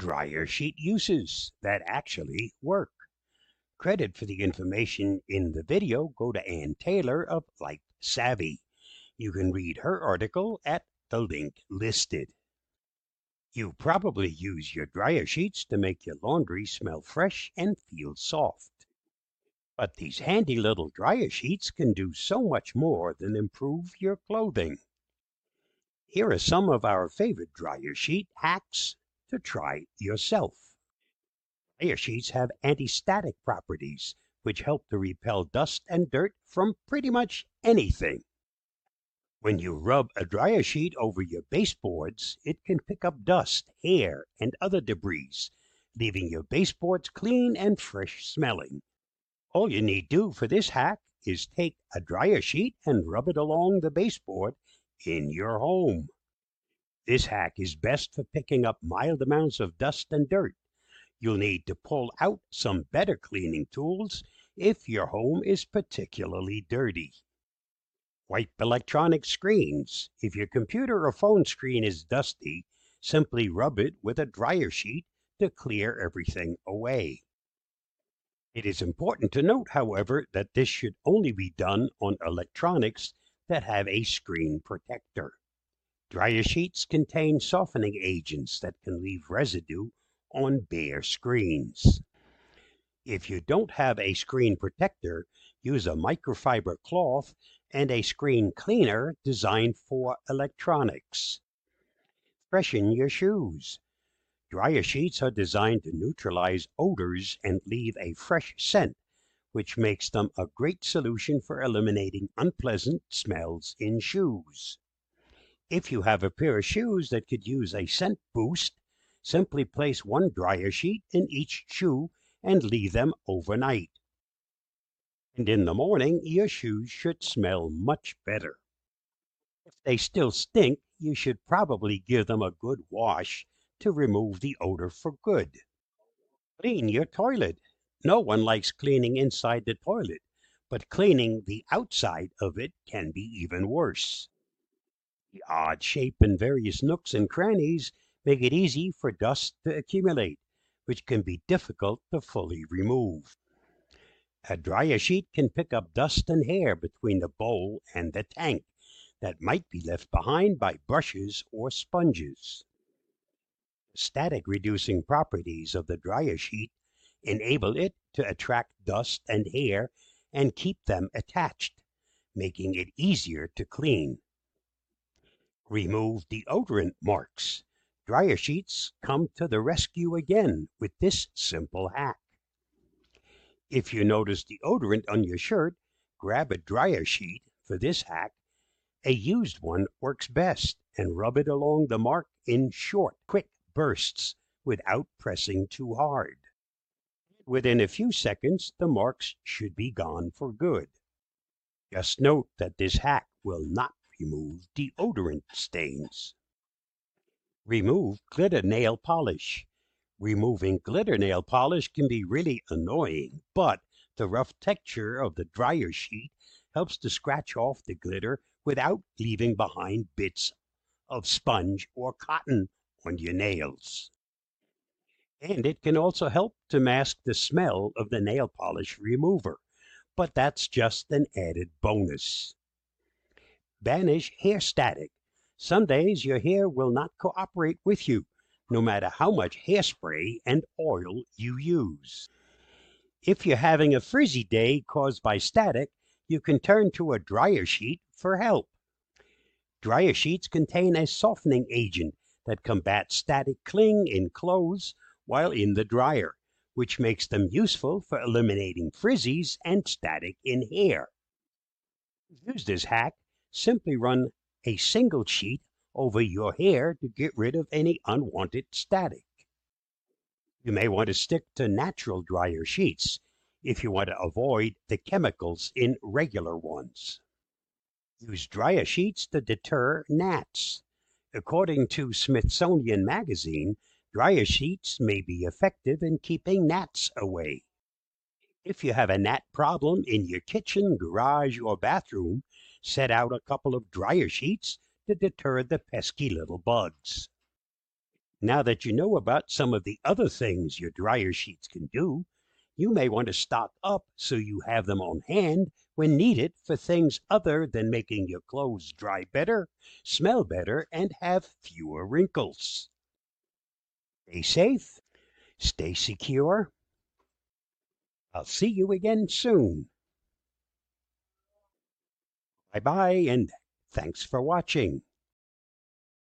dryer sheet uses that actually work. Credit for the information in the video go to Ann Taylor of LifeSavvy. You can read her article at the link listed. You probably use your dryer sheets to make your laundry smell fresh and feel soft. But these handy little dryer sheets can do so much more than improve your clothing. Here are some of our favorite dryer sheet hacks to try yourself. Dryer sheets have anti-static properties, which help to repel dust and dirt from pretty much anything. When you rub a dryer sheet over your baseboards, it can pick up dust, hair, and other debris, leaving your baseboards clean and fresh smelling. All you need do for this hack is take a dryer sheet and rub it along the baseboard in your home. This hack is best for picking up mild amounts of dust and dirt. You'll need to pull out some better cleaning tools if your home is particularly dirty. Wipe electronic screens. If your computer or phone screen is dusty, simply rub it with a dryer sheet to clear everything away. It is important to note, however, that this should only be done on electronics that have a screen protector. Dryer sheets contain softening agents that can leave residue on bare screens. If you don't have a screen protector, use a microfiber cloth and a screen cleaner designed for electronics. Freshen your shoes. Dryer sheets are designed to neutralize odors and leave a fresh scent, which makes them a great solution for eliminating unpleasant smells in shoes. If you have a pair of shoes that could use a scent boost, simply place one dryer sheet in each shoe and leave them overnight. And in the morning, your shoes should smell much better. If they still stink, you should probably give them a good wash to remove the odor for good. Clean your toilet. No one likes cleaning inside the toilet, but cleaning the outside of it can be even worse. The odd shape in various nooks and crannies make it easy for dust to accumulate, which can be difficult to fully remove. A dryer sheet can pick up dust and hair between the bowl and the tank that might be left behind by brushes or sponges. The static reducing properties of the dryer sheet enable it to attract dust and hair and keep them attached, making it easier to clean. Remove deodorant marks. Dryer sheets come to the rescue again with this simple hack. If you notice deodorant on your shirt, grab a dryer sheet for this hack. A used one works best, and rub it along the mark in short, quick bursts without pressing too hard. Within a few seconds, the marks should be gone for good. Just note that this hack will not remove deodorant stains. Remove glitter nail polish. Removing glitter nail polish can be really annoying, but the rough texture of the dryer sheet helps to scratch off the glitter without leaving behind bits of sponge or cotton on your nails. And it can also help to mask the smell of the nail polish remover, but that's just an added bonus. Banish hair static. Some days your hair will not cooperate with you, no matter how much hairspray and oil you use. If you're having a frizzy day caused by static, you can turn to a dryer sheet for help. Dryer sheets contain a softening agent that combats static cling in clothes while in the dryer, which makes them useful for eliminating frizzies and static in hair. To use this hack, simply run a single sheet over your hair to get rid of any unwanted static. You may want to stick to natural dryer sheets if you want to avoid the chemicals in regular ones. Use dryer sheets to deter gnats. According to Smithsonian Magazine, dryer sheets may be effective in keeping gnats away. If you have a gnat problem in your kitchen, garage, or bathroom, set out a couple of dryer sheets to deter the pesky little bugs. Now that you know about some of the other things your dryer sheets can do, you may want to stock up so you have them on hand when needed for things other than making your clothes dry better, smell better, and have fewer wrinkles. Stay safe, stay secure. I'll see you again soon. Bye-bye, and thanks for watching.